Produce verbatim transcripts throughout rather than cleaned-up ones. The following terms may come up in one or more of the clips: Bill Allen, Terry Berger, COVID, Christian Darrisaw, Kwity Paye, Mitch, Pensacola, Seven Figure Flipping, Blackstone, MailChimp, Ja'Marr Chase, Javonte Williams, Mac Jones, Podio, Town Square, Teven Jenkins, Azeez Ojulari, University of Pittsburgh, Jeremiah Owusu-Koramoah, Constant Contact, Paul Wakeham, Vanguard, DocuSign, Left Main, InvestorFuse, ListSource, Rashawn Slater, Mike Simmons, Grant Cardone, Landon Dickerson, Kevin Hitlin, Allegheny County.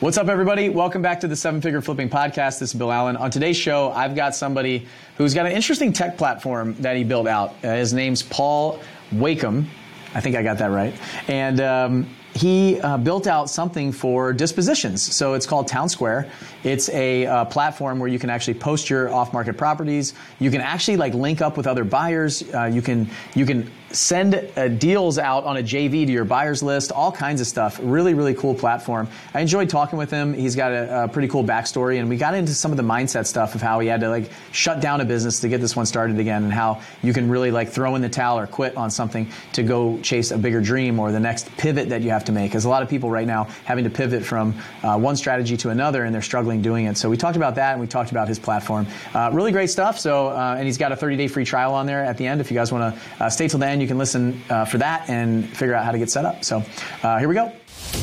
What's up, everybody? Welcome back to the Seven Figure Flipping Podcast. This is Bill Allen. On today's show, I've got somebody who's got an interesting tech platform that he built out. Uh, his name's Paul Wakeham. I think I got that right. And um, he uh, built out something for dispositions. So it's called Town Square. It's a uh, platform where you can actually post your off-market properties. You can actually like link up with other buyers. Uh, you can you can send uh, deals out on a J V to your buyers list, all kinds of stuff. Really, really cool platform. I enjoyed talking with him. He's got a, a pretty cool backstory, and we got into some of the mindset stuff of how he had to like shut down a business to get this one started again, and how you can really like throw in the towel or quit on something to go chase a bigger dream or the next pivot that you have to make. Because a lot of people right now having to pivot from uh, one strategy to another, and they're struggling doing it. So we talked about that, and we talked about his platform. Uh, really great stuff. So uh, and he's got a thirty-day free trial on there at the end. If you guys want to uh, stay till the end, you can listen uh, for that and figure out how to get set up. So uh, here we go.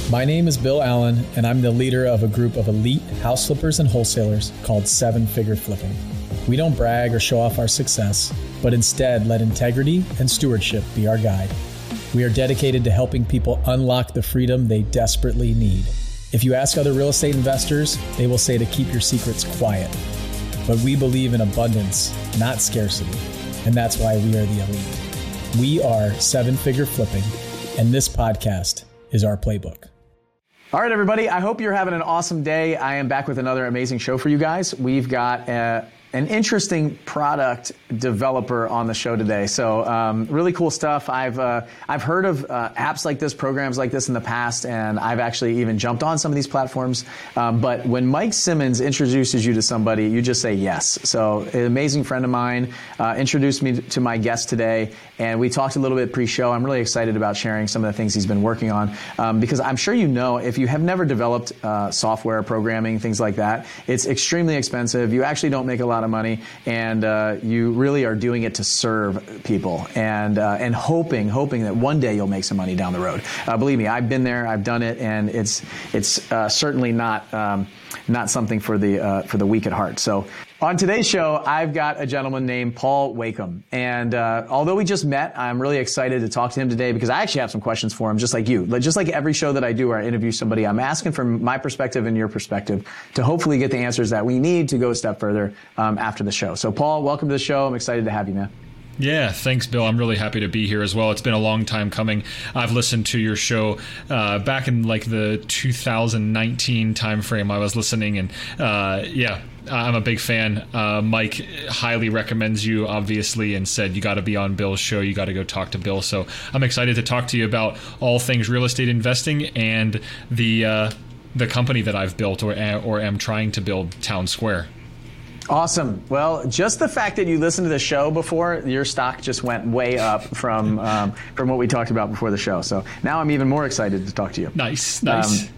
My name is Bill Allen, and I'm the leader of a group of elite house flippers and wholesalers called Seven Figure Flipping. We don't brag or show off our success, but instead let integrity and stewardship be our guide. We are dedicated to helping people unlock the freedom they desperately need. If you ask other real estate investors, they will say to keep your secrets quiet. But we believe in abundance, not scarcity, and that's why we are the elite. We are Seven Figure Flipping, and this podcast is our playbook. All right, everybody. I hope you're having an awesome day. I am back with another amazing show for you guys. We've got a, an interesting product developer on the show today. So um, really cool stuff. I've uh, I've heard of uh, apps like this, programs like this in the past, and I've actually even jumped on some of these platforms. Um, but when Mike Simmons introduces you to somebody, you just say yes. So an amazing friend of mine uh, introduced me to my guest today, and we talked a little bit pre-show. I'm really excited about sharing some of the things he's been working on um, because I'm sure you know, if you have never developed uh, software, programming, things like that, it's extremely expensive. You actually don't make a lot of money, and uh, you really are doing it to serve people and uh, and hoping hoping that one day you'll make some money down the road. Uh, believe me, I've been there, I've done it, and it's it's uh, certainly not um, not something for the uh, for the weak at heart. So on today's show, I've got a gentleman named Paul Wakeham. And uh, although we just met, I'm really excited to talk to him today because I actually have some questions for him, just like you. Just like every show that I do where I interview somebody, I'm asking from my perspective and your perspective to hopefully get the answers that we need to go a step further um, after the show. So, Paul, welcome to the show. I'm excited to have you, man. Yeah, thanks, Bill. I'm really happy to be here as well. It's been a long time coming. I've listened to your show uh, back in like the two thousand nineteen timeframe. I was listening, and uh, yeah, I'm a big fan. Uh, Mike highly recommends you, obviously, and said you got to be on Bill's show. You got to go talk to Bill. So I'm excited to talk to you about all things real estate investing and the uh, the company that I've built or or am trying to build, Town Square. Awesome. Well, just the fact that you listened to the show before, your stock just went way up from um, from what we talked about before the show. So now I'm even more excited to talk to you. Nice, nice. Um,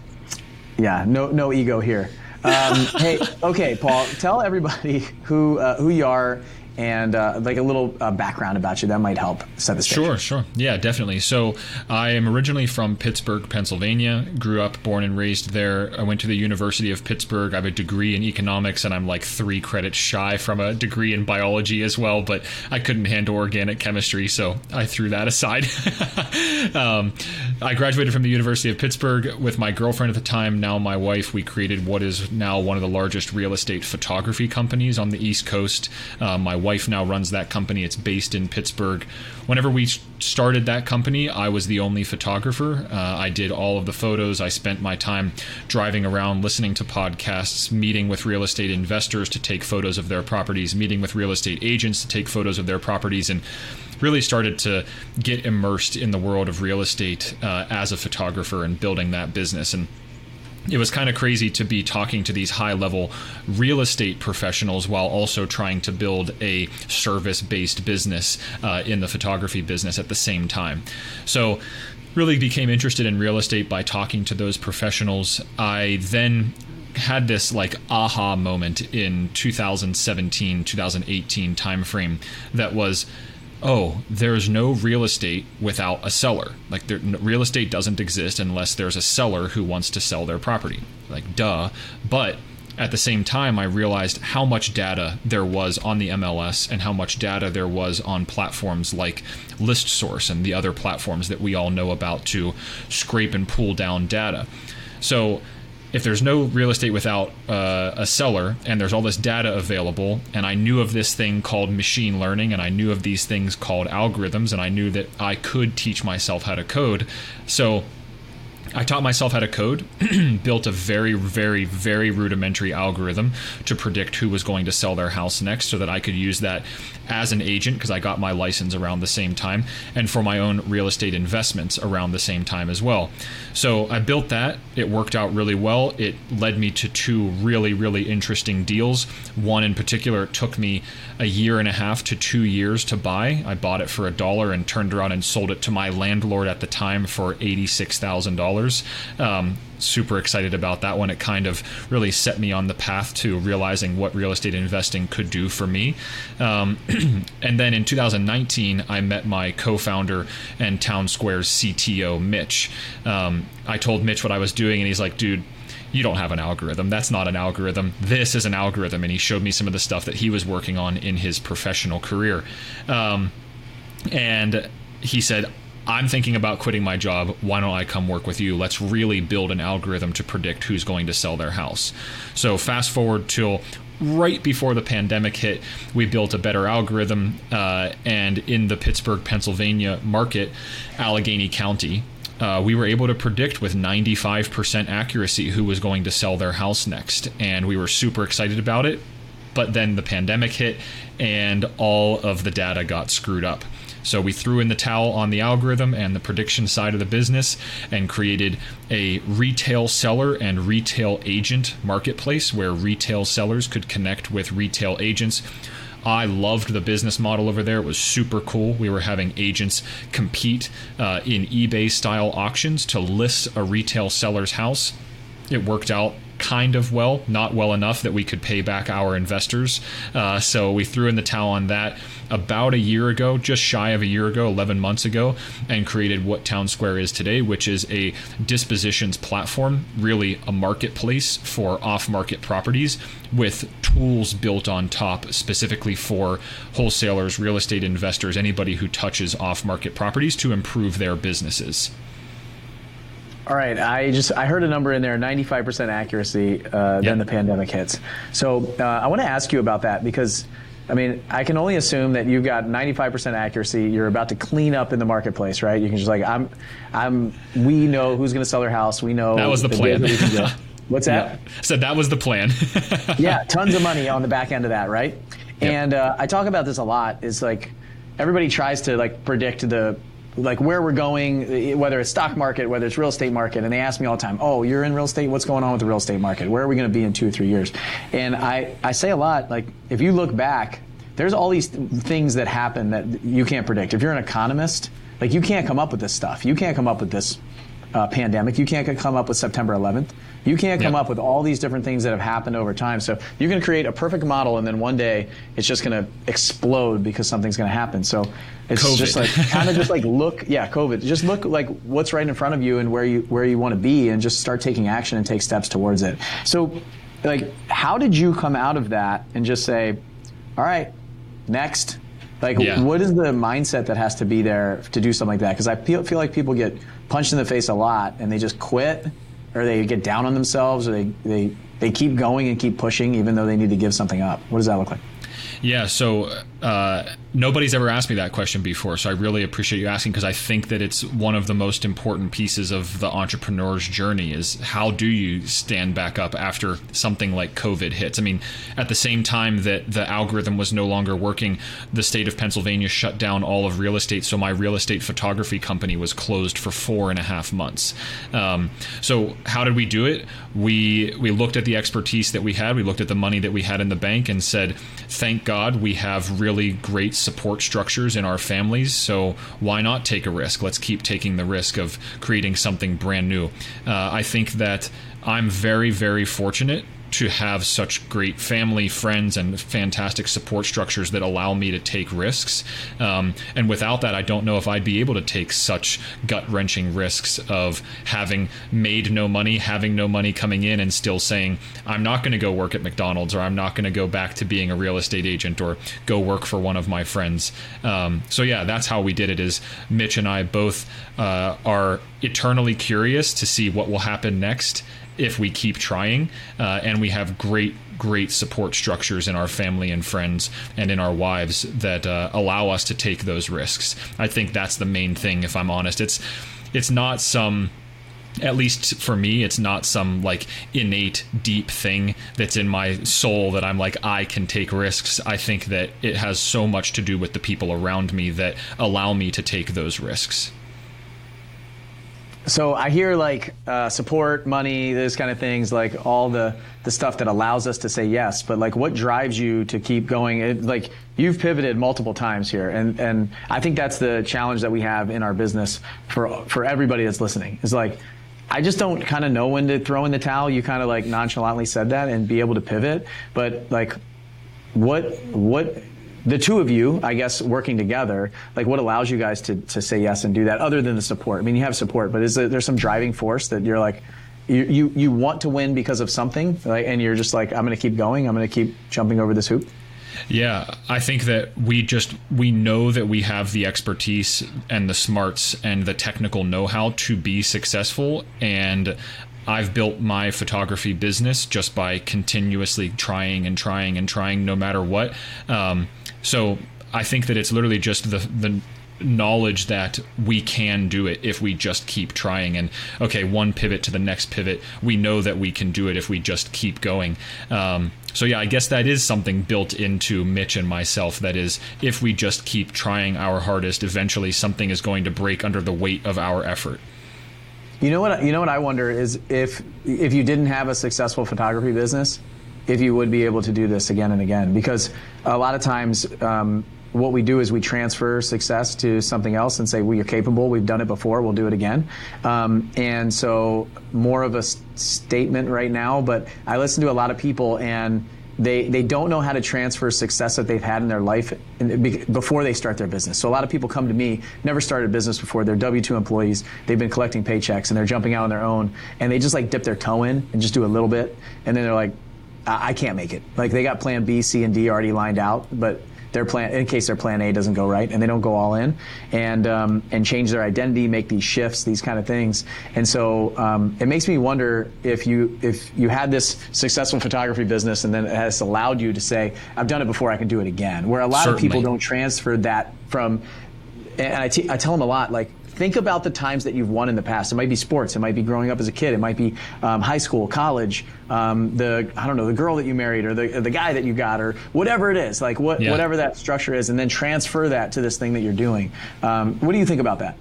yeah, no, no ego here. Um, hey, okay, Paul, tell everybody who uh, who you are. And uh, like a little uh, background about you that might help set the stage. Sure, sure. Yeah, definitely. So I am originally from Pittsburgh, Pennsylvania, grew up, born and raised there. I went to the University of Pittsburgh. I have a degree in economics, and I'm like three credits shy from a degree in biology as well, but I couldn't handle organic chemistry, so I threw that aside. um, I graduated from the University of Pittsburgh with my girlfriend at the time, now my wife. We created what is now one of the largest real estate photography companies on the East Coast. Uh, my wife now runs that company. It's based in Pittsburgh. Whenever we started that company, I was the only photographer. Uh, I did all of the photos. I spent my time driving around, listening to podcasts, meeting with real estate investors to take photos of their properties, meeting with real estate agents to take photos of their properties, and really started to get immersed in the world of real estate uh, as a photographer and building that business. And it was kind of crazy to be talking to these high-level real estate professionals while also trying to build a service-based business uh, in the photography business at the same time. So really became interested in real estate by talking to those professionals. I then had this like aha moment in two thousand seventeen, two thousand eighteen timeframe that was, oh, there's no real estate without a seller. Like, there, real estate doesn't exist unless there's a seller who wants to sell their property. Like, duh. But at the same time, I realized how much data there was on the M L S and how much data there was on platforms like ListSource and the other platforms that we all know about to scrape and pull down data. So if there's no real estate without uh, a seller and there's all this data available, and I knew of this thing called machine learning, and I knew of these things called algorithms, and I knew that I could teach myself how to code. So I taught myself how to code, built a very, very, very rudimentary algorithm to predict who was going to sell their house next so that I could use that as an agent, because I got my license around the same time, and for my own real estate investments around the same time as well. So I built that. It worked out really well. It led me to two really, really interesting deals. One in particular, it took me a year and a half to two years to buy. I bought it for a dollar and turned around and sold it to my landlord at the time for eighty-six thousand dollars. Um, super excited about that one. It kind of really set me on the path to realizing what real estate investing could do for me. Um, and then in two thousand nineteen, I met my co-founder and Town Square's C T O, Mitch. Um, I told Mitch what I was doing, and he's like, dude, you don't have an algorithm. That's not an algorithm. This is an algorithm. And he showed me some of the stuff that he was working on in his professional career. Um, and he said, I'm thinking about quitting my job. Why don't I come work with you? Let's really build an algorithm to predict who's going to sell their house. So fast forward till right before the pandemic hit, we built a better algorithm. Uh, and in the Pittsburgh, Pennsylvania market, Allegheny County, Uh, we were able to predict with ninety-five percent accuracy who was going to sell their house next. And we were super excited about it. But then the pandemic hit and all of the data got screwed up. So we threw in the towel on the algorithm and the prediction side of the business and created a retail seller and retail agent marketplace where retail sellers could connect with retail agents. I loved the business model over there. It was super cool. We were having agents compete uh, in eBay style auctions to list a retail seller's house. It worked out kind of well, not well enough that we could pay back our investors. Uh, so we threw in the towel on that about a year ago, just shy of a year ago, eleven months ago, and created what Town Square is today, which is a dispositions platform, really a marketplace for off-market properties with tools built on top specifically for wholesalers, real estate investors, anybody who touches off-market properties to improve their businesses. All right, I just I heard a number in there, ninety-five percent accuracy, uh, yep. Then the pandemic hits. So uh, I want to ask you about that because, I mean, I can only assume that you've got ninety-five percent accuracy. You're about to clean up in the marketplace, right? You can just like, I'm, I'm. We know who's going to sell their house. We know. That was the, the plan. What's that? Yeah. So that was the plan. Yeah, tons of money on the back end of that, right? Yep. And uh, I talk about this a lot. It's like everybody tries to like predict the like where we're going, whether it's stock market, whether it's real estate market. And they ask me all the time, oh, you're in real estate? What's going on with the real estate market? Where are we going to be in two or three years? And I, I say a lot, like, if you look back, there's all these th- things that happen that you can't predict. If you're an economist, like, you can't come up with this stuff. You can't come up with this uh, pandemic. You can't come up with September eleventh. You can't come yep. up with all these different things that have happened over time. So you can create a perfect model, and then one day it's just going to explode because something's going to happen. So it's COVID. just like kind of just like look, yeah, COVID. Just look like what's right in front of you and where you where you want to be, and just start taking action and take steps towards it. So, like, how did you come out of that and just say, all right, next? Like, yeah. What is the mindset that has to be there to do something like that? Because I feel feel like people get punched in the face a lot, and they just quit. Or they get down on themselves, or they, they, they keep going and keep pushing even though they need to give something up. What does that look like? Yeah, so uh, nobody's ever asked me that question before, so I really appreciate you asking, because I think that it's one of the most important pieces of the entrepreneur's journey is how do you stand back up after something like COVID hits? I mean, at the same time that the algorithm was no longer working, the state of Pennsylvania shut down all of real estate, so my real estate photography company was closed for four and a half months. Um, so how did we do it? We, we looked at the expertise that we had, we looked at the money that we had in the bank and said, thank God we have really great support structures in our families, so why not take a risk? Let's keep taking the risk of creating something brand new. Uh, I think that I'm very, very fortunate to have such great family, friends, and fantastic support structures that allow me to take risks. Um, and without that, I don't know if I'd be able to take such gut-wrenching risks of having made no money, having no money coming in, and still saying, I'm not going to go work at McDonald's, or I'm not going to go back to being a real estate agent, or go work for one of my friends. Um, so yeah, that's how we did it, is Mitch and I both uh, are eternally curious to see what will happen next if we keep trying. Uh, and we have great, great support structures in our family and friends and in our wives that uh, allow us to take those risks. I think that's the main thing, if I'm honest. It's, it's not some... At least for me, it's not some like innate deep thing that's in my soul that I'm like, I can take risks. I think that it has so much to do with the people around me that allow me to take those risks. So I hear like uh, support, money, those kind of things, like all the, the stuff that allows us to say yes. But like, what drives you to keep going? It, like you've pivoted multiple times here, and and I think that's the challenge that we have in our business for for everybody that's listening. Is like, I just don't kind of know when to throw in the towel. You kind of like nonchalantly said that and be able to pivot. But like, what, what the two of you, I guess, working together, like what allows you guys to, to say yes and do that other than the support? I mean, you have support, but is there, there's some driving force that you're like, you, you, you want to win because of something, right? And you're just like, I'm going to keep going. I'm going to keep jumping over this hoop. Yeah, I think that we just, we know that we have the expertise and the smarts and the technical know-how to be successful. And I've built my photography business just by continuously trying and trying and trying no matter what. Um, so I think that it's literally just the, the knowledge that we can do it if we just keep trying. And okay, one pivot to the next pivot, we know that we can do it if we just keep going. Um, so yeah, I guess that is something built into Mitch and myself. That is, if we just keep trying our hardest, eventually something is going to break under the weight of our effort. You know what, you know what I wonder is if, if you didn't have a successful photography business, if you would be able to do this again and again, because a lot of times, um, what we do is we transfer success to something else and say, well, you're capable, we've done it before, we'll do it again. Um, and so more of a s- statement right now, but I listen to a lot of people and they, they don't know how to transfer success that they've had in their life in, be, before they start their business. So a lot of people come to me, never started a business before, they're W two employees, they've been collecting paychecks and they're jumping out on their own and they just like dip their toe in and just do a little bit. And then they're like, I, I can't make it. Like they got plan B, C, and D already lined out, but their plan, in case their plan A doesn't go right, and they don't go all in, and um, and change their identity, make these shifts, these kind of things. And so um, it makes me wonder if you if you had this successful photography business, and then it has allowed you to say, I've done it before, I can do it again. Where a lot Certainly. of people don't transfer that from, and I, t- I tell them a lot, like, think about the times that you've won in the past. It might be sports. It might be growing up as a kid. It might be um, high school, college, um, the, I don't know, the girl that you married or the the guy that you got or whatever it is, like what yeah. whatever that structure is, and then transfer that to this thing that you're doing. Um, what do you think about that?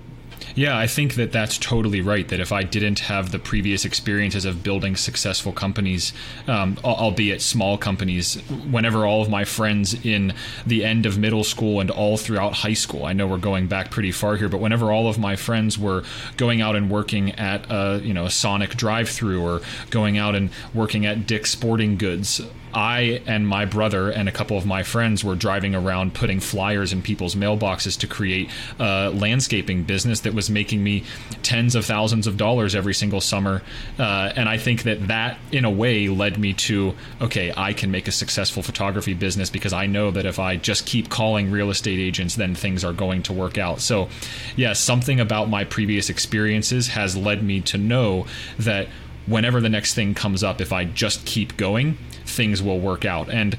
Yeah, I think that that's totally right, that if I didn't have the previous experiences of building successful companies, um, albeit small companies, whenever all of my friends in the end of middle school and all throughout high school, I know we're going back pretty far here, but whenever all of my friends were going out and working at a, you know, a Sonic drive-through or going out and working at Dick's Sporting Goods, I and my brother and a couple of my friends were driving around putting flyers in people's mailboxes to create a landscaping business that was making me tens of thousands of dollars every single summer. Uh, and I think that that, in a way, led me to, okay, I can make a successful photography business because I know that if I just keep calling real estate agents, then things are going to work out. So, yeah, something about my previous experiences has led me to know that whenever the next thing comes up, if I just keep going, things will work out. And,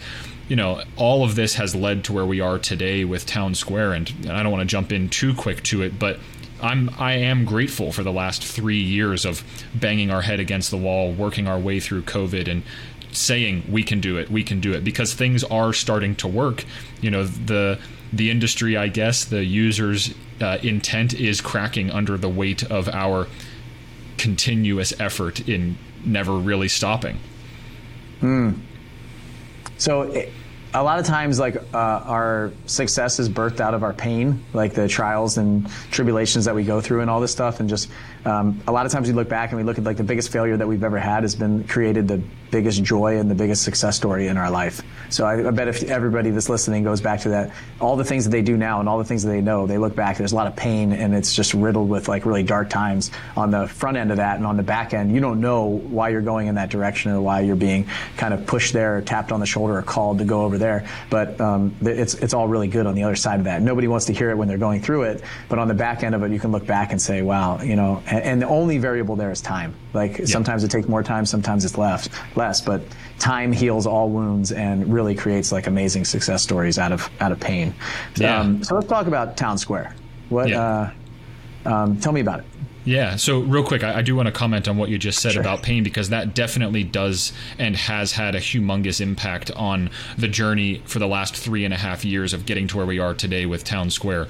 you know, all of this has led to where we are today with Town Square. And, and I don't want to jump in too quick to it, but I'm, I am grateful for the last three years of banging our head against the wall, working our way through COVID and saying we can do it, we can do it, because things are starting to work. You know, the the industry, I guess, the user's uh, intent is cracking under the weight of our continuous effort in never really stopping. Hmm. So it, a lot of times, like, uh, our success is birthed out of our pain, like the trials and tribulations that we go through and all this stuff. And just um, a lot of times we look back and we look at like the biggest failure that we've ever had has been created the biggest joy and the biggest success story in our life. So I, I bet if everybody that's listening goes back to that, all the things that they do now and all the things that they know, they look back, there's a lot of pain and it's just riddled with like really dark times on the front end of that, and on the back end, you don't know why you're going in that direction or why you're being kind of pushed there or tapped on the shoulder or called to go over there. But um, it's it's all really good on the other side of that. Nobody wants to hear it when they're going through it, but on the back end of it, you can look back and say, wow, you know, And, and the only variable there is time. Like yep. sometimes it takes more time, sometimes it's less, less, but time heals all wounds and really creates like amazing success stories out of out of pain. Yeah. Um, so let's talk about Town Square. What? Yeah. Uh, um, tell me about it. Yeah. So real quick, I, I do want to comment on what you just said sure. about pain, because that definitely does and has had a humongous impact on the journey for the last three and a half years of getting to where we are today with Town Square.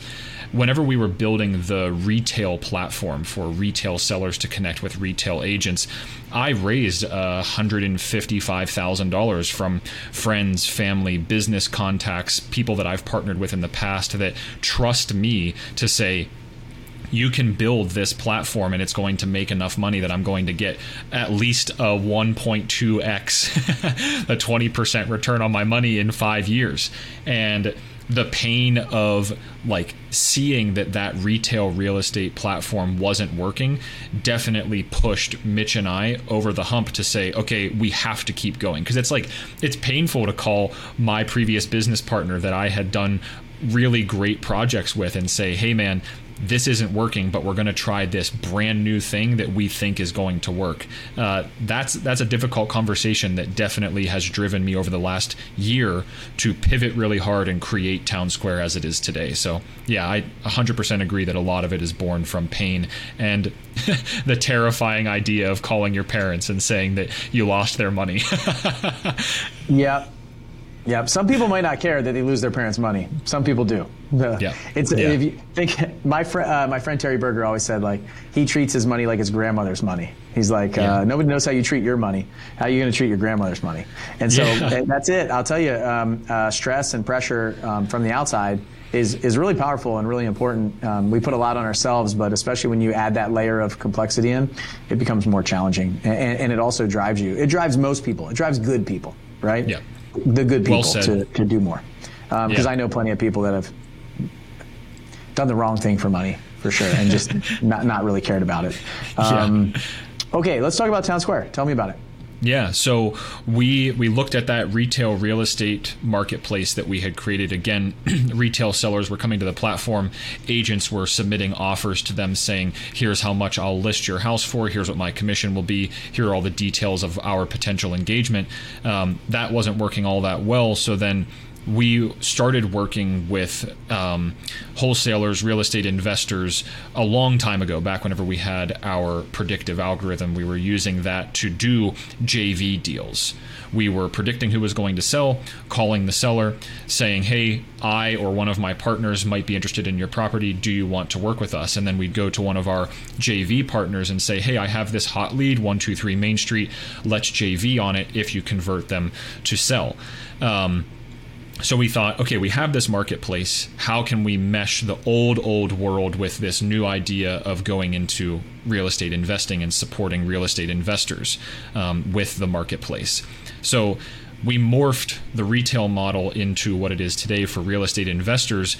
Whenever we were building the retail platform for retail sellers to connect with retail agents, I raised one hundred fifty-five thousand dollars from friends, family, business contacts, people that I've partnered with in the past that trust me to say, you can build this platform and it's going to make enough money that I'm going to get at least a one point two x, a twenty percent return on my money in five years. And the pain of like seeing that that retail real estate platform wasn't working definitely pushed Mitch and I over the hump to say, okay, we have to keep going. Because it's like, it's painful to call my previous business partner that I had done really great projects with and say, hey man, this isn't working, but we're going to try this brand new thing that we think is going to work. Uh, that's that's a difficult conversation that definitely has driven me over the last year to pivot really hard and create Town Square as it is today. So yeah, I one hundred percent agree that a lot of it is born from pain and the terrifying idea of calling your parents and saying that you lost their money. Yeah. Yeah, some people might not care that they lose their parents' money. Some people do. Yeah, it's yeah. If you think my friend, uh, my friend Terry Berger always said, like, he treats his money like his grandmother's money. He's like, yeah. uh, nobody knows how you treat your money. How are you going to treat your grandmother's money? And so yeah. that's it. I'll tell you, um, uh, stress and pressure um, from the outside is is really powerful and really important. Um, we put a lot on ourselves, but especially when you add that layer of complexity in, it becomes more challenging, and, and it also drives you. It drives most people. It drives good people, right? Yeah. The good people well to, to do more. Um, because yeah. I know plenty of people that have done the wrong thing for money, for sure, and just not, not really cared about it. Um, yeah. Okay, let's talk about Town Square. Tell me about it. Yeah, so we we looked at that retail real estate marketplace that we had created. Again, retail sellers were coming to the platform. Agents were submitting offers to them saying, here's how much I'll list your house for. Here's what my commission will be. Here are all the details of our potential engagement. Um, that wasn't working all that well. So then we started working with um, wholesalers, real estate investors a long time ago, back whenever we had our predictive algorithm. We were using that to do J V deals. We were predicting who was going to sell, calling the seller, saying, hey, I or one of my partners might be interested in your property. Do you want to work with us? And then we'd go to one of our J V partners and say, hey, I have this hot lead, one two three Main Street. Let's J V on it if you convert them to sell. Um, So we thought, okay, we have this marketplace. How can we mesh the old, old world with this new idea of going into real estate investing and supporting real estate investors um, with the marketplace? So we morphed the retail model into what it is today for real estate investors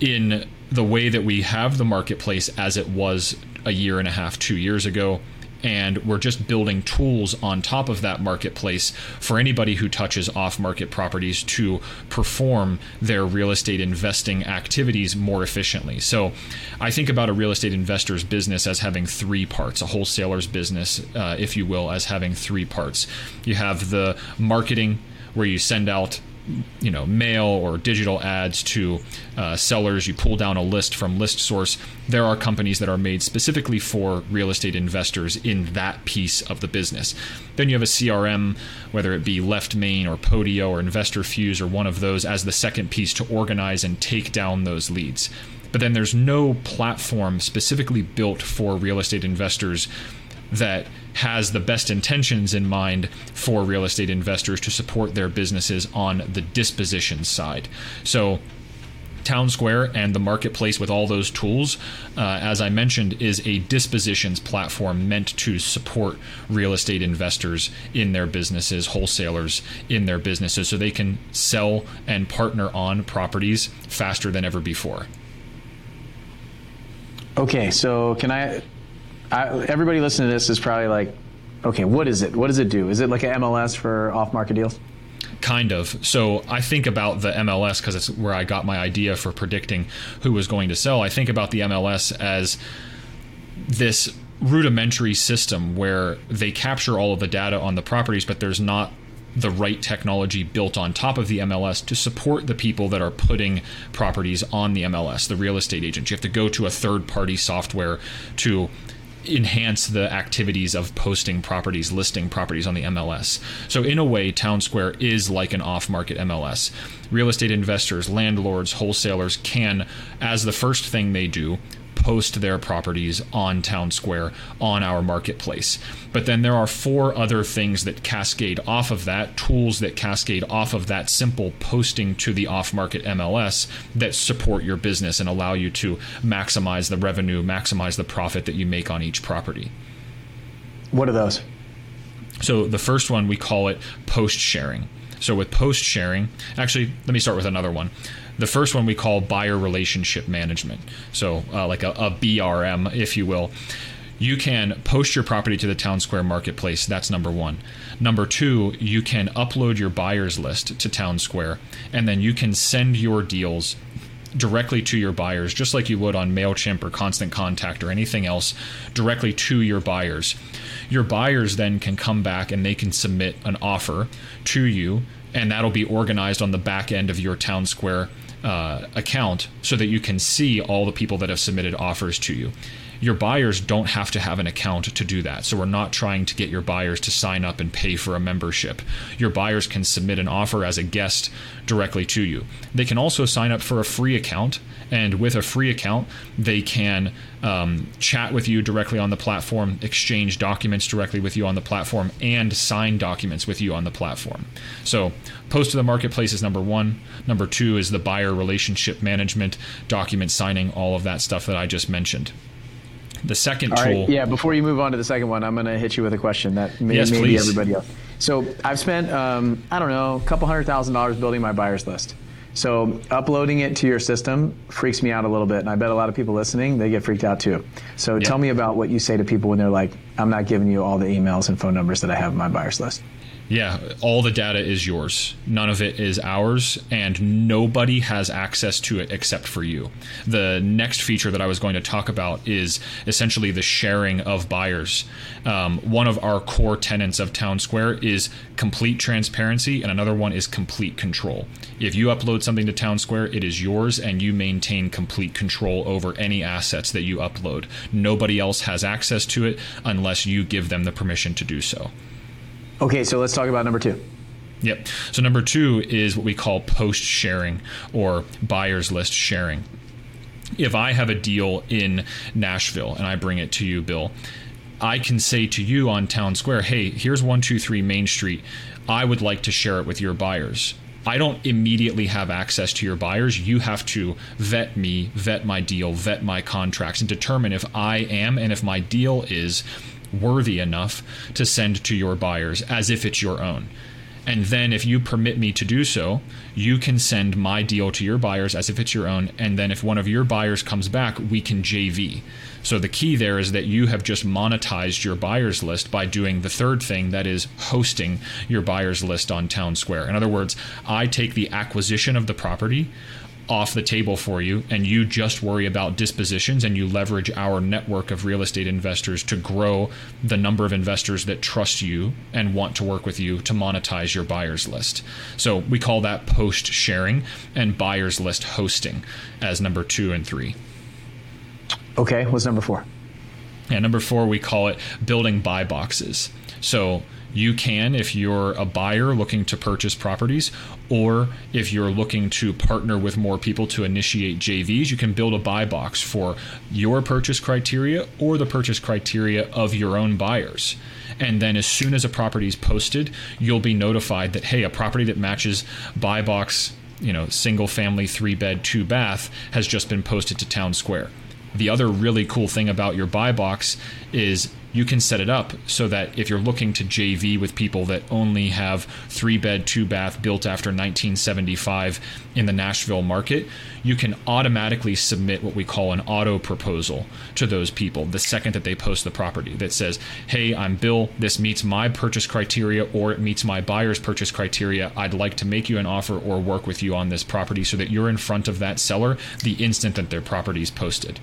in the way that we have the marketplace as it was a year and a half, two years ago. And we're just building tools on top of that marketplace for anybody who touches off-market properties to perform their real estate investing activities more efficiently. So I think about a real estate investor's business as having three parts, a wholesaler's business, uh, if you will, as having three parts. You have the marketing, where you send out you know, mail or digital ads to uh, sellers. You pull down a list from ListSource. There are companies that are made specifically for real estate investors in that piece of the business. Then you have a C R M, whether it be Left Main or Podio or InvestorFuse or one of those as the second piece to organize and take down those leads. But then there's no platform specifically built for real estate investors that has the best intentions in mind for real estate investors to support their businesses on the disposition side. So Town Square and the marketplace with all those tools, uh, as I mentioned, is a dispositions platform meant to support real estate investors in their businesses, wholesalers in their businesses, so they can sell and partner on properties faster than ever before. Okay, so can I... I, everybody listening to this is probably like, okay, what is it? What does it do? Is it like an M L S for off-market deals? Kind of. So I think about the M L S because it's where I got my idea for predicting who was going to sell. I think about the M L S as this rudimentary system where they capture all of the data on the properties, but there's not the right technology built on top of the M L S to support the people that are putting properties on the M L S, the real estate agents. You have to go to a third-party software to enhance the activities of posting properties, listing properties on the M L S. So in a way, Town Square is like an off-market M L S. Real estate investors, landlords, wholesalers can, as the first thing they do, post their properties on Town Square on our marketplace. But then there are four other things that cascade off of that, tools that cascade off of that simple posting to the off-market M L S that support your business and allow you to maximize the revenue, maximize the profit that you make on each property. What are those? So the first one, we call it post sharing. So with post sharing, actually, let me start with another one. The first one we call buyer relationship management. So uh, like a, a B R M, if you will. You can post your property to the Town Square marketplace. That's number one. Number two, you can upload your buyers list to Town Square, and then you can send your deals directly to your buyers, just like you would on MailChimp or Constant Contact or anything else, directly to your buyers. Your buyers then can come back and they can submit an offer to you, and that'll be organized on the back end of your Town Square Uh, account so that you can see all the people that have submitted offers to you. Your buyers don't have to have an account to do that. So we're not trying to get your buyers to sign up and pay for a membership. Your buyers can submit an offer as a guest directly to you. They can also sign up for a free account. And with a free account, they can um, chat with you directly on the platform, exchange documents directly with you on the platform, and sign documents with you on the platform. So post to the marketplace is number one. Number two is the buyer relationship management, document signing, all of that stuff that I just mentioned. The second all tool. Right. Yeah, before you move on to the second one, I'm going to hit you with a question that may, yes, maybe please. Everybody else. So I've spent, um, I don't know, a couple hundred thousand dollars building my buyers list. So uploading it to your system freaks me out a little bit. And I bet a lot of people listening, they get freaked out too. So yeah. Tell me about what you say to people when they're like, I'm not giving you all the emails and phone numbers that I have in my buyers list. Yeah, all the data is yours. None of it is ours, and nobody has access to it except for you. The next feature that I was going to talk about is essentially the sharing of buyers. Um, one of our core tenets of Town Square is complete transparency, and another one is complete control. If you upload something to Town Square, it is yours, and you maintain complete control over any assets that you upload. Nobody else has access to it unless you give them the permission to do so. Okay, so let's talk about number two. Yep. So number two is what we call post sharing or buyers list sharing. If I have a deal in Nashville and I bring it to you, Bill, I can say to you on Town Square, hey, here's one two three Main Street. I would like to share it with your buyers. I don't immediately have access to your buyers. You have to vet me, vet my deal, vet my contracts, and determine if I am and if my deal is worthy enough to send to your buyers as if it's your own. And then if you permit me to do so, you can send my deal to your buyers as if it's your own. And then if one of your buyers comes back, we can J V. So the key there is that you have just monetized your buyers list by doing the third thing, that is hosting your buyers list on Town Square. In other words, I take the acquisition of the property off the table for you, and you just worry about dispositions, and you leverage our network of real estate investors to grow the number of investors that trust you and want to work with you to monetize your buyers list. So we call that post sharing and buyers list hosting as number two and three. Okay, what's number four? Yeah, number four, we call it building buy boxes. So you can, if you're a buyer looking to purchase properties, or if you're looking to partner with more people to initiate J Vs, you can build a buy box for your purchase criteria or the purchase criteria of your own buyers. And then as soon as a property is posted, you'll be notified that, hey, a property that matches buy box, you know, single family, three bed, two bath has just been posted to Town Square. The other really cool thing about your buy box is you can set it up so that if you're looking to J V with people that only have three bed, two bath built after nineteen seventy-five in the Nashville market, you can automatically submit what we call an auto proposal to those people the second that they post the property that says, hey, I'm Bill, this meets my purchase criteria or it meets my buyer's purchase criteria. I'd like to make you an offer or work with you on this property, so that you're in front of that seller the instant that their property is posted.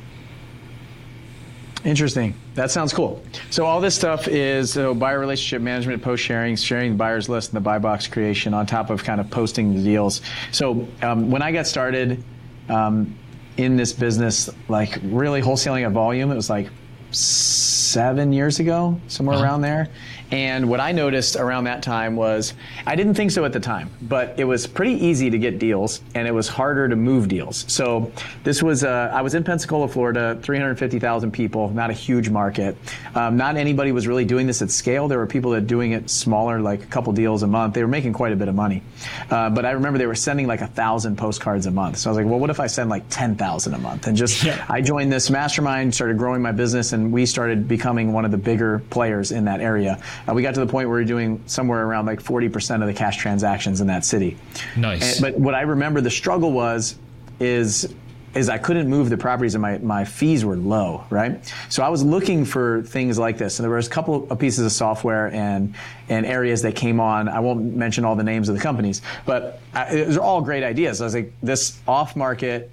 Interesting. That sounds cool. So all this stuff is so buyer relationship management, post sharing, sharing the buyer's list, and the buy box creation on top of kind of posting the deals. So um, when I got started um, in this business, like really wholesaling at volume, it was like seven years ago, somewhere uh-huh. around there. And what I noticed around that time was, I didn't think so at the time, but it was pretty easy to get deals and it was harder to move deals. So this was, uh, I was in Pensacola, Florida, three hundred fifty thousand people, not a huge market. Um, not anybody was really doing this at scale. There were people that were doing it smaller, like a couple deals a month. They were making quite a bit of money. Uh, but I remember they were sending like a thousand postcards a month. So I was like, well, what if I send like ten thousand a month? And just, yeah. I joined this mastermind, started growing my business, and we started becoming one of the bigger players in that area. Uh, we got to the point where we were doing somewhere around like forty percent of the cash transactions in that city. Nice. And, but what I remember the struggle was, is is I couldn't move the properties and my, my fees were low, right? So I was looking for things like this. And there was a couple of pieces of software and and areas that came on. I won't mention all the names of the companies, but I, it was all great ideas. So I was like, this off-market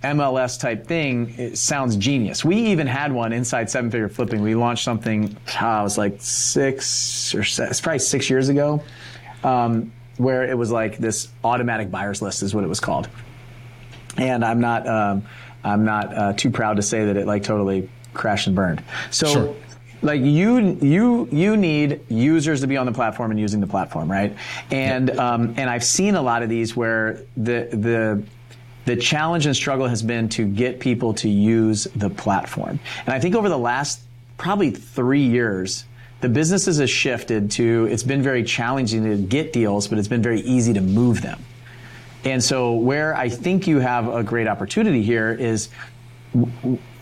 M L S type thing, it sounds genius. We even had one inside Seven Figure Flipping. We launched something, ah, it was like six or seven, it's probably six years ago, um, where it was like this automatic buyer's list is what it was called. And I'm not, um, I'm not uh, too proud to say that it like totally crashed and burned. So. Sure. Like you, you, you need users to be on the platform and using the platform, right? And yeah. um, and I've seen a lot of these where the the The challenge and struggle has been to get people to use the platform. And I think over the last probably three years, the businesses has shifted to, it's been very challenging to get deals, but it's been very easy to move them. And so where I think you have a great opportunity here is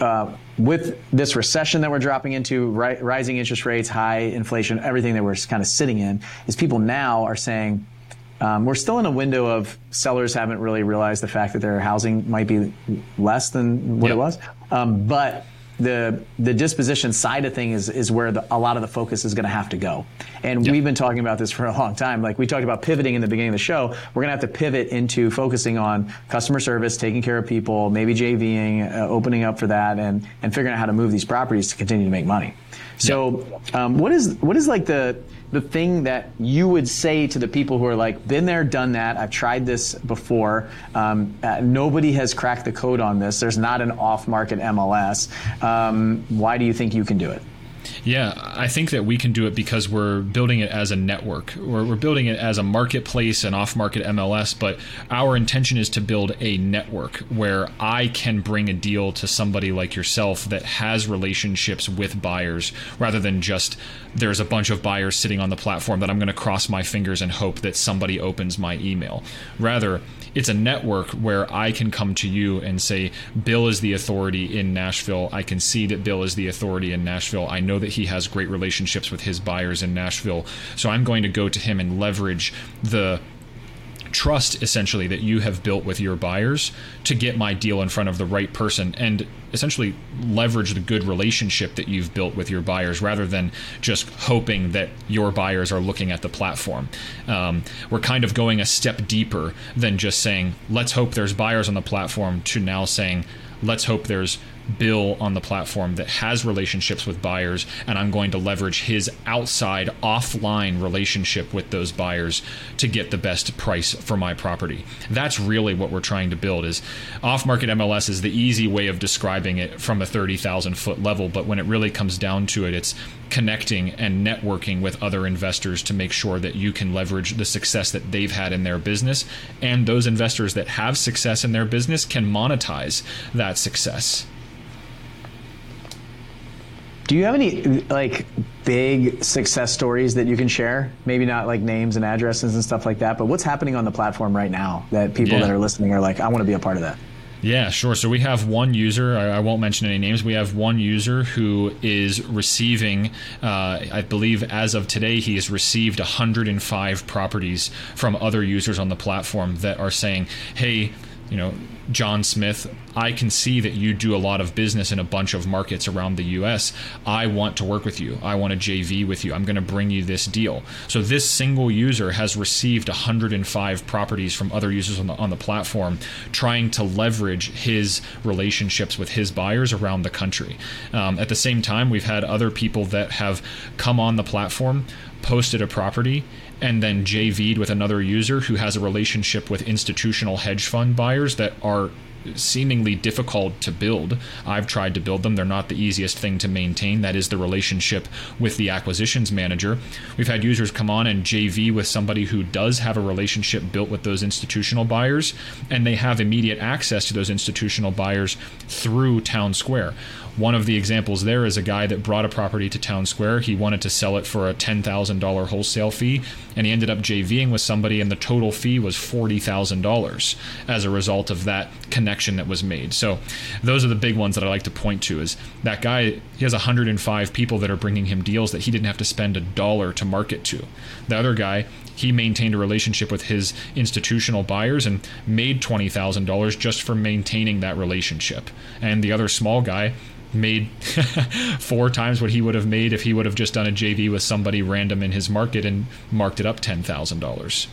uh, with this recession that we're dropping into, ri- rising interest rates, high inflation, everything that we're kind of sitting in, is people now are saying, Um, we're still in a window of sellers haven't really realized the fact that their housing might be less than what yep. it was. Um, but the the disposition side of thing is, is where the, a lot of the focus is going to have to go. And yep. we've been talking about this for a long time. Like we talked about pivoting in the beginning of the show. We're going to have to pivot into focusing on customer service, taking care of people, maybe J V ing, uh, opening up for that, and, and figuring out how to move these properties to continue to make money. So um, what is what is like the the thing that you would say to the people who are like, been there, done that, I've tried this before, um, uh, nobody has cracked the code on this, there's not an off-market M L S, um, why do you think you can do it? Yeah, I think that we can do it because we're building it as a network. We're, we're building it as a marketplace, an off-market M L S, but our intention is to build a network where I can bring a deal to somebody like yourself that has relationships with buyers rather than just there's a bunch of buyers sitting on the platform that I'm going to cross my fingers and hope that somebody opens my email. Rather, it's a network where I can come to you and say, Bill is the authority in Nashville. I can see that Bill is the authority in Nashville. I know that he has great relationships with his buyers in Nashville. So I'm going to go to him and leverage the trust, essentially, that you have built with your buyers to get my deal in front of the right person and essentially leverage the good relationship that you've built with your buyers rather than just hoping that your buyers are looking at the platform. Um, we're kind of going a step deeper than just saying, let's hope there's buyers on the platform to now saying, let's hope there's Bill on the platform that has relationships with buyers, and I'm going to leverage his outside offline relationship with those buyers to get the best price for my property. That's really what we're trying to build. Is off-market M L S is the easy way of describing it from a thirty thousand foot level, but when it really comes down to it, it's connecting and networking with other investors to make sure that you can leverage the success that they've had in their business, and those investors that have success in their business can monetize that success. Do you have any like big success stories that you can share? Maybe not like names and addresses and stuff like that, but what's happening on the platform right now that people yeah. that are listening are like, I want to be a part of that? Yeah, sure. So we have one user, I, I won't mention any names. We have one user who is receiving, uh, I believe as of today, he has received one hundred five properties from other users on the platform that are saying, hey, you know, John Smith, I can see that you do a lot of business in a bunch of markets around the U S. I want to work with you. I want to J V with you. I'm going to bring you this deal. So this single user has received one hundred five properties from other users on the, on the platform, trying to leverage his relationships with his buyers around the country. Um, at the same time, we've had other people that have come on the platform, posted a property, and then J V'd with another user who has a relationship with institutional hedge fund buyers that are seemingly difficult to build. I've tried to build them. They're not the easiest thing to maintain. That is the relationship with the acquisitions manager. We've had users come on and J V with somebody who does have a relationship built with those institutional buyers, and they have immediate access to those institutional buyers through Town Square. One of the examples there is a guy that brought a property to Town Square. He wanted to sell it for a ten thousand dollars wholesale fee, and he ended up J V'ing with somebody, and the total fee was forty thousand dollars as a result of that connection that was made. So those are the big ones that I like to point to, is that guy, he has one hundred five people that are bringing him deals that he didn't have to spend a dollar to market to. The other guy, he maintained a relationship with his institutional buyers and made twenty thousand dollars just for maintaining that relationship. And the other small guy made four times what he would have made if he would have just done a J V with somebody random in his market and marked it up ten thousand dollars.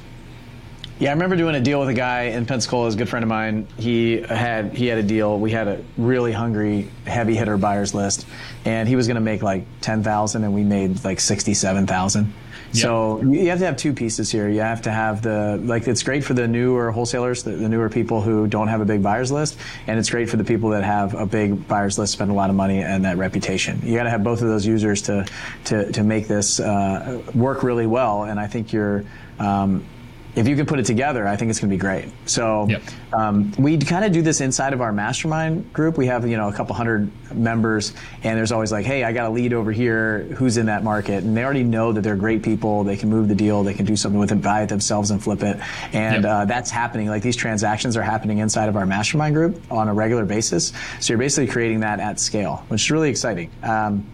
Yeah, I remember doing a deal with a guy in Pensacola, a good friend of mine. He had he had a deal. We had a really hungry heavy hitter buyers list, and he was going to make like ten thousand dollars, and we made like sixty-seven thousand dollars. Yep. So you have to have two pieces here. You have to have the, like, it's great for the newer wholesalers, the, the newer people who don't have a big buyer's list, and it's great for the people that have a big buyer's list, spend a lot of money, and that reputation. You got to have both of those users to to to make this uh, work really well. And I think you're, um, if you can put it together, I think it's going to be great. So yep. um, we kind of do this inside of our mastermind group. We have, you know, a couple hundred members, and there's always like, hey, I got a lead over here. Who's in that market? And they already know that they're great people. They can move the deal. They can do something with it, buy it themselves and flip it. And yep. uh, that's happening. Like, these transactions are happening inside of our mastermind group on a regular basis. So you're basically creating that at scale, which is really exciting. Um,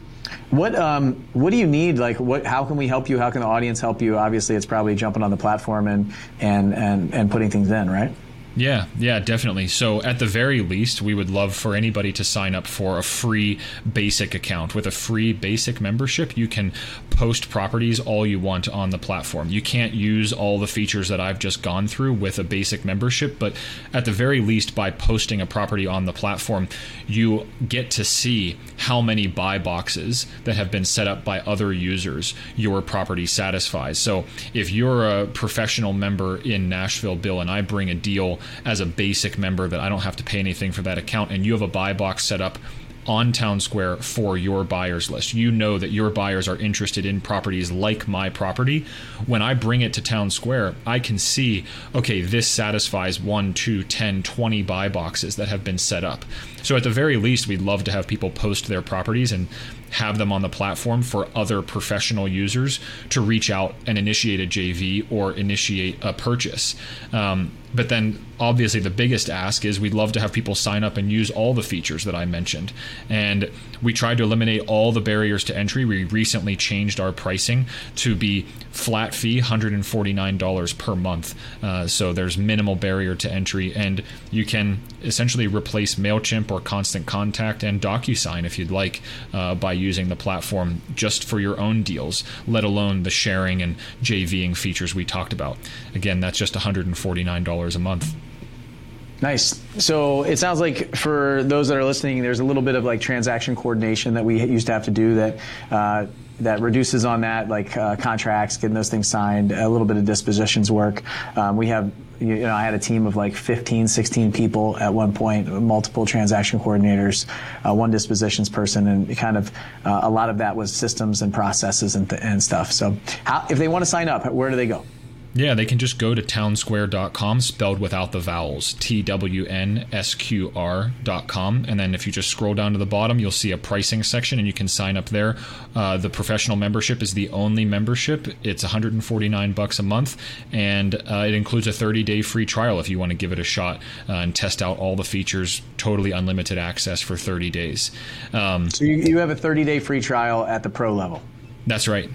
What um what do you need? Like, what? How can we help you? How can the audience help you? Obviously, it's probably jumping on the platform and and and, and putting things in, right? Yeah, yeah, definitely. So at the very least, we would love for anybody to sign up for a free basic account. With a free basic membership, you can post properties all you want on the platform. You can't use all the features that I've just gone through with a basic membership, but at the very least, by posting a property on the platform, you get to see how many buy boxes that have been set up by other users your property satisfies. So if you're a professional member in Nashville, Bill, and I bring a deal as a basic member that I don't have to pay anything for that account, and you have a buy box set up on Town Square for your buyers list, you know that your buyers are interested in properties like my property. When I bring it to Town Square, I can see, okay, this satisfies one, two, ten, twenty buy boxes that have been set up. So at the very least, we'd love to have people post their properties and have them on the platform for other professional users to reach out and initiate a J V or initiate a purchase. Um, but then obviously the biggest ask is we'd love to have people sign up and use all the features that I mentioned. And we tried to eliminate all the barriers to entry. We recently changed our pricing to be flat fee, one hundred forty-nine dollars per month. Uh, so there's minimal barrier to entry, and you can essentially replace MailChimp or Constant Contact and DocuSign if you'd like uh, by using the platform just for your own deals, let alone the sharing and J V'ing features we talked about. Again, that's just one hundred forty-nine dollars a month. Nice. So it sounds like for those that are listening, there's a little bit of like transaction coordination that we used to have to do that uh, that reduces on that, like uh, contracts, getting those things signed, a little bit of dispositions work. Um, we have, you know, I had a team of like fifteen, sixteen people at one point, multiple transaction coordinators, uh, one dispositions person, and kind of uh, a lot of that was systems and processes and, th- and stuff. So how, if they want to sign up, where do they go? Yeah, they can just go to town square dot com, spelled without the vowels, T W N S Q R dot com. And then if you just scroll down to the bottom, you'll see a pricing section and you can sign up there. Uh, the professional membership is the only membership. It's one hundred forty-nine bucks a month, and uh, it includes a thirty-day free trial if you want to give it a shot uh, and test out all the features, totally unlimited access for thirty days. Um, so you, you have a thirty-day free trial at the pro level? That's right.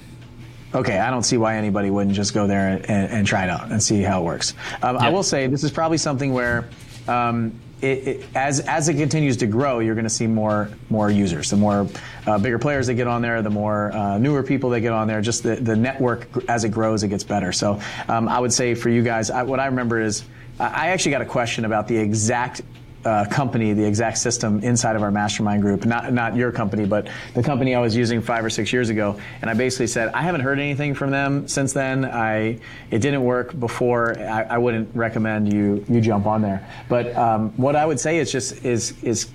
Okay, I don't see why anybody wouldn't just go there and, and, and try it out and see how it works. Um, yeah. I will say this is probably something where um, it, it, as as it continues to grow, you're going to see more more users. The more uh, bigger players that get on there, the more uh, newer people that get on there. Just the the network as it grows, it gets better. So um, I would say for you guys, I, what I remember is I actually got a question about the exact. Uh, company, the exact system inside of our mastermind group, not not your company, but the company I was using five or six years ago. And I basically said, I haven't heard anything from them since then. I It didn't work before. I, I wouldn't recommend you you jump on there. But um, what I would say is just is is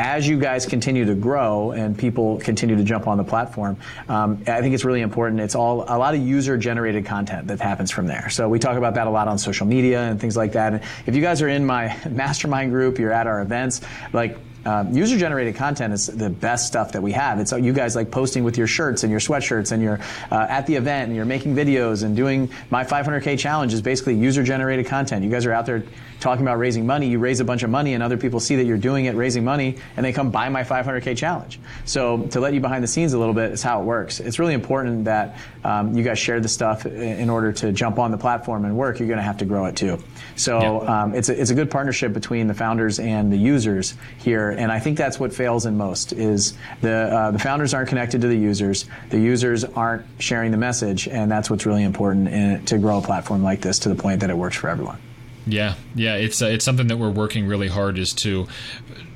as you guys continue to grow and people continue to jump on the platform, um, I think it's really important. It's all a lot of user-generated content that happens from there. So we talk about that a lot on social media and things like that. And if you guys are in my mastermind group, you're at our events, like. Um, user-generated content is the best stuff that we have. It's you guys like posting with your shirts and your sweatshirts, and you're uh, at the event, and you're making videos and doing my five hundred K challenge is basically user-generated content. You guys are out there talking about raising money. You raise a bunch of money, and other people see that you're doing it, raising money, and they come buy my five hundred K challenge. So to let you behind the scenes a little bit is how it works. It's really important that um, you guys share the stuff in order to jump on the platform and work. You're going to have to grow it too. So um, it's a, it's a good partnership between the founders and the users here. And I think that's what fails in most is the uh, the founders aren't connected to the users. The users aren't sharing the message. And that's what's really important in, to grow a platform like this to the point that it works for everyone. Yeah. Yeah. It's uh, it's something that we're working really hard is to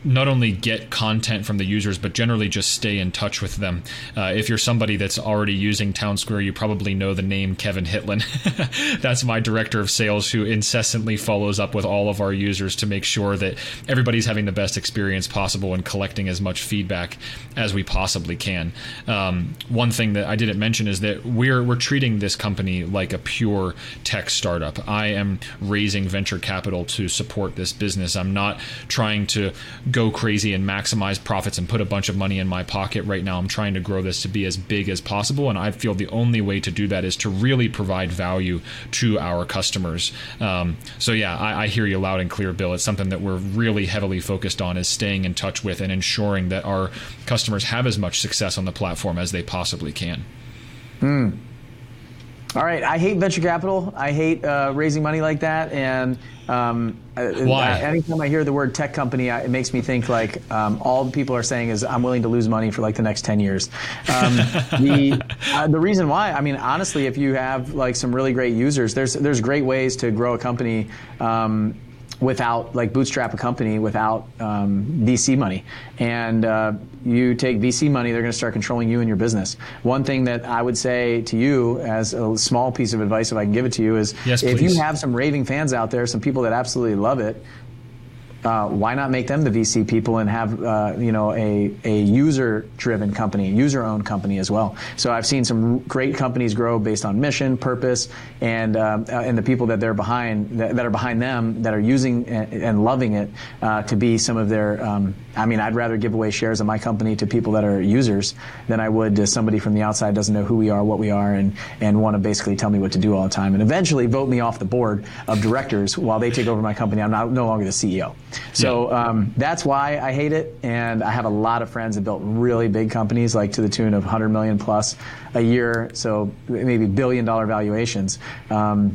not only get content from the users, but generally just stay in touch with them. Uh, if you're somebody that's already using Town Square, you probably know the name Kevin Hitlin. That's my director of sales who incessantly follows up with all of our users to make sure that everybody's having the best experience possible and collecting as much feedback as we possibly can. Um, one thing that I didn't mention is that we're we're treating this company like a pure tech startup. I am raising venture capital to support this business. I'm not trying to go crazy and maximize profits and put a bunch of money in my pocket right now. I'm trying to grow this to be as big as possible. And I feel the only way to do that is to really provide value to our customers. Um, so yeah, I, I hear you loud and clear, Bill. It's something that we're really heavily focused on is staying in touch with and ensuring that our customers have as much success on the platform as they possibly can. Mm. All right. I hate venture capital. I hate uh, raising money like that. And um, Why? I, anytime I hear the word tech company, I, it makes me think like um, all the people are saying is I'm willing to lose money for like the next ten years. Um, the uh, the reason why, I mean, honestly, if you have like some really great users, there's there's great ways to grow a company. Um, without like bootstrap a company without um, V C money. And uh, you take V C money, they're gonna start controlling you and your business. One thing that I would say to you as a small piece of advice, if I can give it to you, is yes, if you have some raving fans out there, some people that absolutely love it, Uh, why not make them the V C people and have uh, you know a a user-driven company, user-owned company as well? So I've seen some great companies grow based on mission, purpose, and um, uh, and the people that they're behind that, that are behind them that are using and, and loving it uh, to be some of their. Um, I mean, I'd rather give away shares of my company to people that are users than I would to somebody from the outside doesn't know who we are, what we are, and and want to basically tell me what to do all the time and eventually vote me off the board of directors while they take over my company. I'm not, no longer the C E O. So um, that's why I hate it. And I have a lot of friends that built really big companies, like to the tune of one hundred million plus a year. So maybe billion dollar valuations um,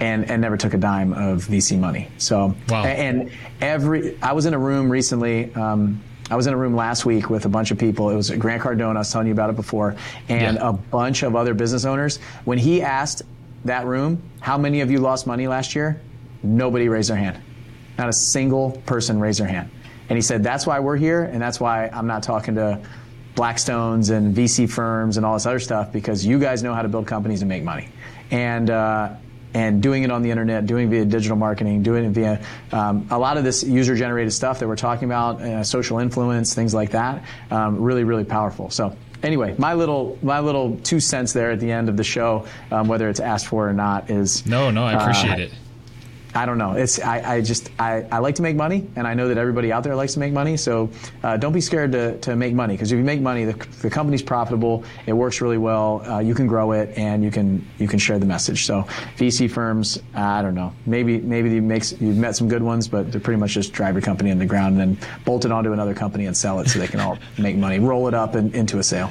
and, and never took a dime of V C money. So wow. and every I was in a room recently. Um, I was in a room last week with a bunch of people. It was Grant Cardone. I was telling you about it before. And yeah. a bunch of other business owners. When he asked that room, how many of you lost money last year? Nobody raised their hand. Not a single person raised their hand. And he said, that's why we're here. And that's why I'm not talking to Blackstones and V C firms and all this other stuff, because you guys know how to build companies and make money. And uh, and doing it on the internet, doing it via digital marketing, doing it via um, a lot of this user-generated stuff that we're talking about, uh, social influence, things like that, um, really, really powerful. So anyway, my little my little two cents there at the end of the show, um, whether it's asked for or not, is... No, no, I appreciate uh, it. I don't know. It's I, I just I, I like to make money, and I know that everybody out there likes to make money. So uh, don't be scared to, to make money, because if you make money, the, the company's profitable. It works really well. Uh, you can grow it, and you can you can share the message. So V C firms, I don't know. Maybe maybe you makes you've met some good ones, but they're pretty much just drive your company in the ground and then bolt it onto another company and sell it so they can all make money. Roll it up and, into a sale.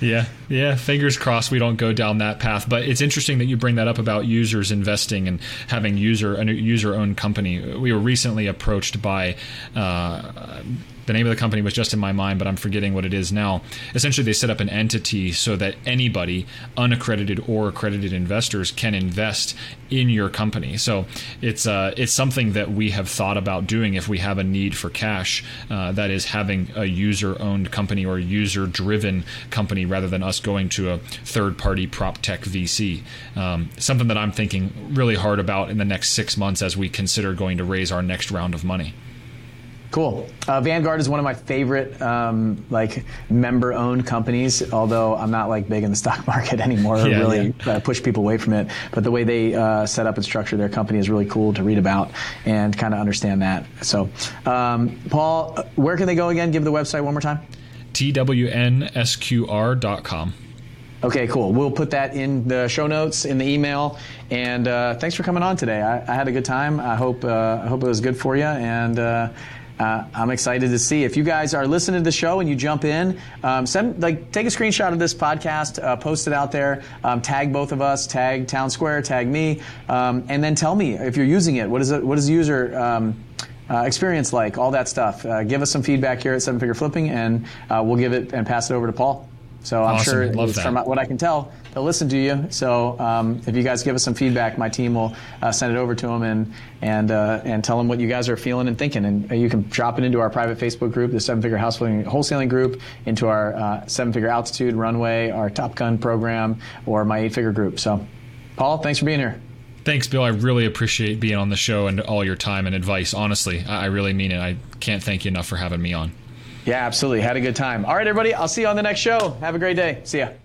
Yeah, Yeah, fingers crossed we don't go down that path. But it's interesting that you bring that up about users investing and having user a user-owned company. We were recently approached by uh, the name of the company was just in my mind, but I'm forgetting what it is now. Essentially, they set up an entity so that anybody, unaccredited or accredited investors, can invest in your company. So it's uh, it's something that we have thought about doing if we have a need for cash. Uh, that is having a user-owned company or user-driven company rather than us going to a third-party prop tech V C. Um, something that I'm thinking really hard about in the next six months as we consider going to raise our next round of money. Cool. Uh, Vanguard is one of my favorite um, like member-owned companies, although I'm not like big in the stock market anymore or yeah, really yeah. Uh, push people away from it. But the way they uh, set up and structure their company is really cool to read about and kind of understand that. So, um, Paul, where can they go again? Give the website one more time. T W N S Q R dot com. Okay, cool. We'll put that in the show notes, in the email. And uh, thanks for coming on today. I, I had a good time. I hope uh, I hope it was good for you. And uh, Uh, I'm excited to see. If you guys are listening to the show and you jump in, um, send, like, take a screenshot of this podcast, uh, post it out there, um, tag both of us, tag Town Square, tag me, um, and then tell me if you're using it. What is it? What is the user um, uh, experience like? All that stuff. Uh, give us some feedback here at Seven Figure Flipping, and uh, we'll give it and pass it over to Paul. So I'm awesome. Sure, from what I can tell, they'll listen to you. So um, if you guys give us some feedback, my team will uh, send it over to them and and uh, and tell them what you guys are feeling and thinking. And you can drop it into our private Facebook group, the Seven Figure Houseflipping Wholesaling group, into our uh, Seven Figure Altitude Runway, our Top Gun program, or my Eight Figure group. So, Paul, thanks for being here. Thanks, Bill. I really appreciate being on the show and all your time and advice. Honestly, I, I really mean it. I can't thank you enough for having me on. Yeah, absolutely. Had a good time. All right, everybody. I'll see you on the next show. Have a great day. See ya.